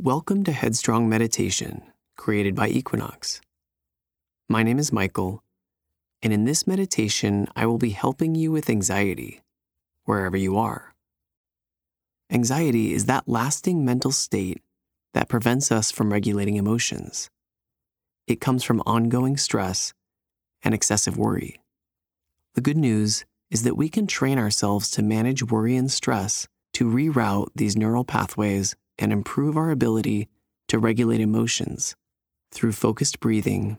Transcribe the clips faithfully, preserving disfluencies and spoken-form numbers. Welcome to Headstrong Meditation, created by Equinox. My name is Michael, and in this meditation, I will be helping you with anxiety, wherever you are. Anxiety is that lasting mental state that prevents us from regulating emotions. It comes from ongoing stress and excessive worry. The good news is that we can train ourselves to manage worry and stress to reroute these neural pathways and improve our ability to regulate emotions through focused breathing,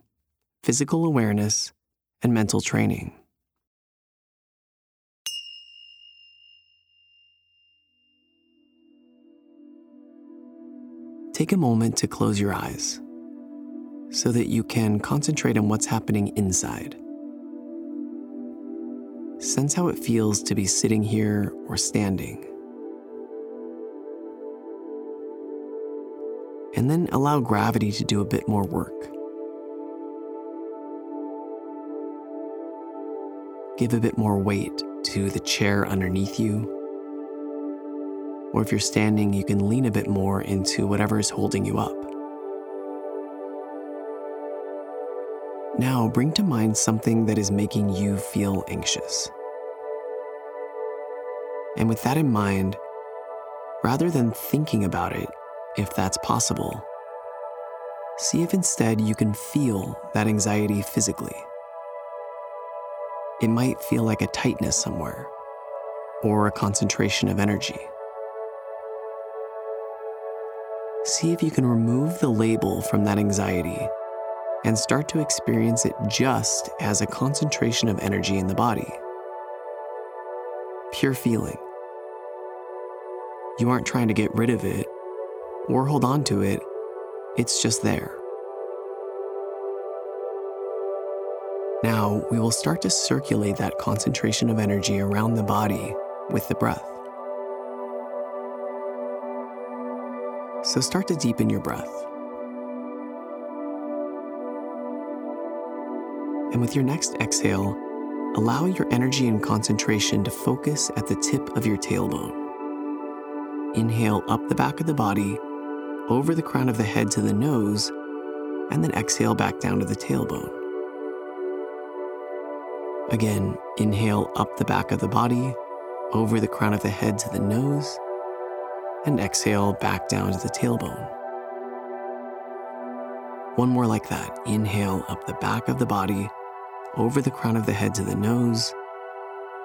physical awareness, and mental training. Take a moment to close your eyes so that you can concentrate on what's happening inside. Sense how it feels to be sitting here or standing. And then allow gravity to do a bit more work. Give a bit more weight to the chair underneath you. Or if you're standing, you can lean a bit more into whatever is holding you up. Now bring to mind something that is making you feel anxious. And with that in mind, rather than thinking about it, if that's possible, see if instead you can feel that anxiety physically. It might feel like a tightness somewhere, or a concentration of energy. See if you can remove the label from that anxiety and start to experience it just as a concentration of energy in the body. Pure feeling. You aren't trying to get rid of it or hold on to it, it's just there. Now, we will start to circulate that concentration of energy around the body with the breath. So start to deepen your breath. And with your next exhale, allow your energy and concentration to focus at the tip of your tailbone. Inhale up the back of the body, over the crown of the head to the nose, and then exhale back down to the tailbone. Again, inhale up the back of the body, over the crown of the head to the nose, and exhale back down to the tailbone. One more like that. Inhale up the back of the body, over the crown of the head to the nose,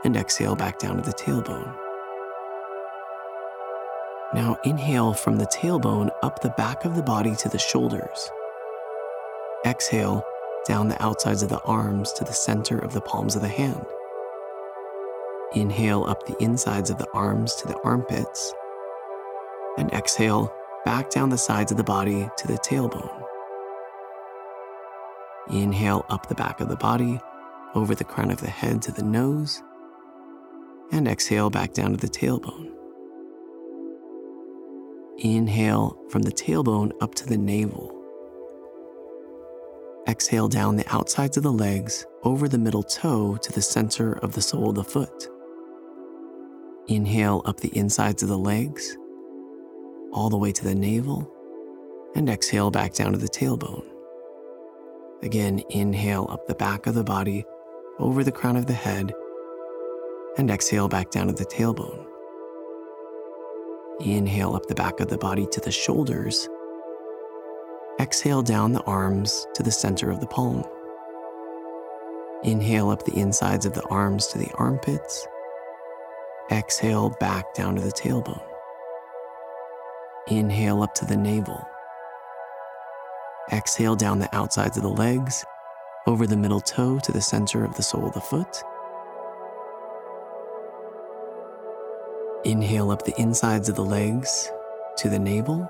and exhale back down to the tailbone. Now inhale from the tailbone up the back of the body to the shoulders. Exhale down the outsides of the arms to the center of the palms of the hand. Inhale up the insides of the arms to the armpits. And exhale back down the sides of the body to the tailbone. Inhale up the back of the body, over the crown of the head to the nose. And exhale back down to the tailbone. Inhale from the tailbone up to the navel. Exhale down the outsides of the legs, over the middle toe to the center of the sole of the foot. Inhale up the insides of the legs, all the way to the navel, and exhale back down to the tailbone. Again, inhale up the back of the body, over the crown of the head, and exhale back down to the tailbone. Inhale up the back of the body to the shoulders. Exhale down the arms to the center of the palm. Inhale up the insides of the arms to the armpits. Exhale back down to the tailbone. Inhale up to the navel. Exhale down the outsides of the legs, over the middle toe to the center of the sole of the foot. Inhale up the insides of the legs to the navel,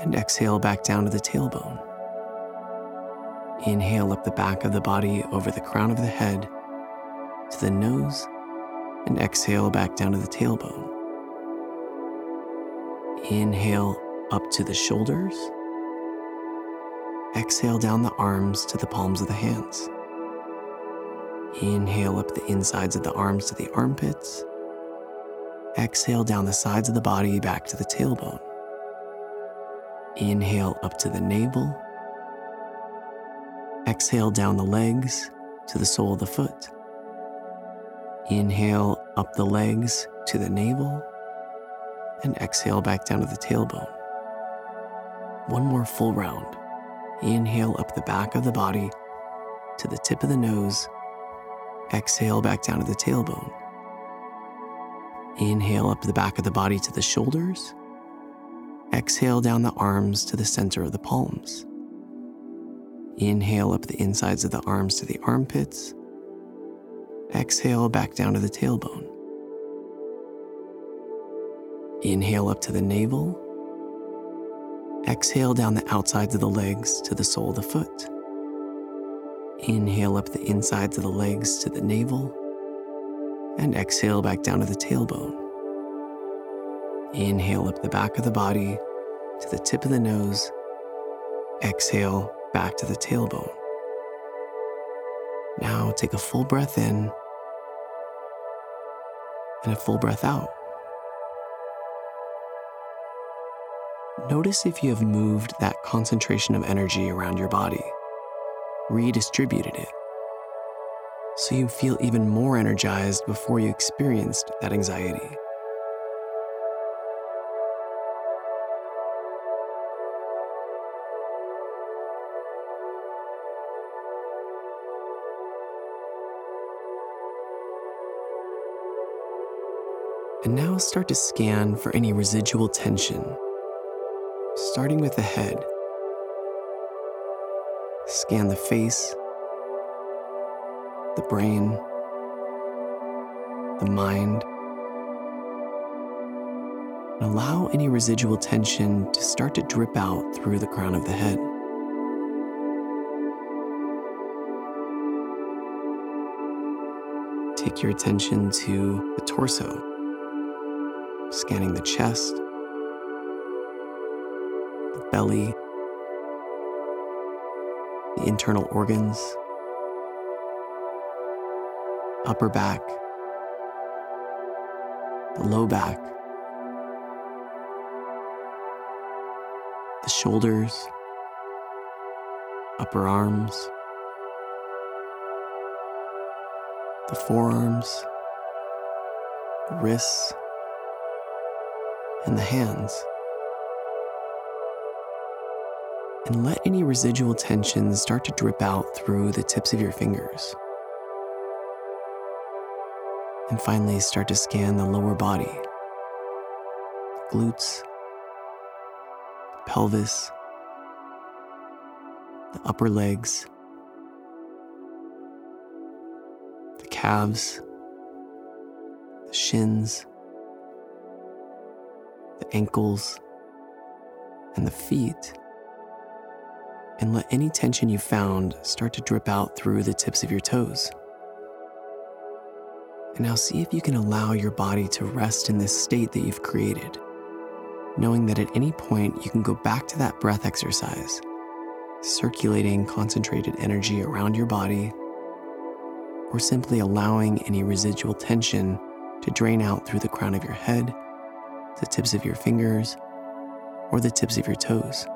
and exhale back down to the tailbone. Inhale up the back of the body, over the crown of the head to the nose, and exhale back down to the tailbone. Inhale up to the shoulders. Exhale down the arms to the palms of the hands. Inhale up the insides of the arms to the armpits. Exhale down the sides of the body back to the tailbone. Inhale up to the navel. Exhale down the legs to the sole of the foot. Inhale up the legs to the navel, and exhale back down to the tailbone. One more full round. Inhale up the back of the body to the tip of the nose. Exhale back down to the tailbone. Inhale up the back of the body to the shoulders. Exhale down the arms to the center of the palms. Inhale up the insides of the arms to the armpits. Exhale back down to the tailbone. Inhale up to the navel. Exhale down the outsides of the legs to the sole of the foot. Inhale up the insides of the legs to the navel, and exhale back down to the tailbone. Inhale up the back of the body to the tip of the nose. Exhale back to the tailbone. Now take a full breath in and a full breath out. Notice if you have moved that concentration of energy around your body, redistributed it, so you feel even more energized before you experienced that anxiety. And now start to scan for any residual tension, starting with the head. Scan the face, the brain, the mind, and allow any residual tension to start to drip out through the crown of the head. Take your attention to the torso, scanning the chest, the belly, the internal organs, upper back, the low back, the shoulders, upper arms, the forearms, the wrists, and the hands. And let any residual tension start to drip out through the tips of your fingers. And finally, start to scan the lower body, glutes, pelvis, the upper legs, the calves, the shins, the ankles, and the feet. And let any tension you found start to drip out through the tips of your toes. And now see if you can allow your body to rest in this state that you've created, knowing that at any point you can go back to that breath exercise, circulating concentrated energy around your body, or simply allowing any residual tension to drain out through the crown of your head, the tips of your fingers, or the tips of your toes.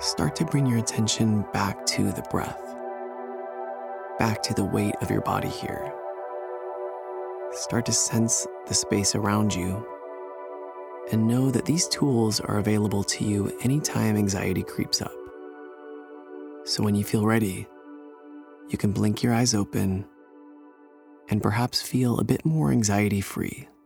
start to bring your attention back to the breath, back to the weight of your body here. Start to sense the space around you and know that these tools are available to you anytime anxiety creeps up. So when you feel ready, you can blink your eyes open and perhaps feel a bit more anxiety-free.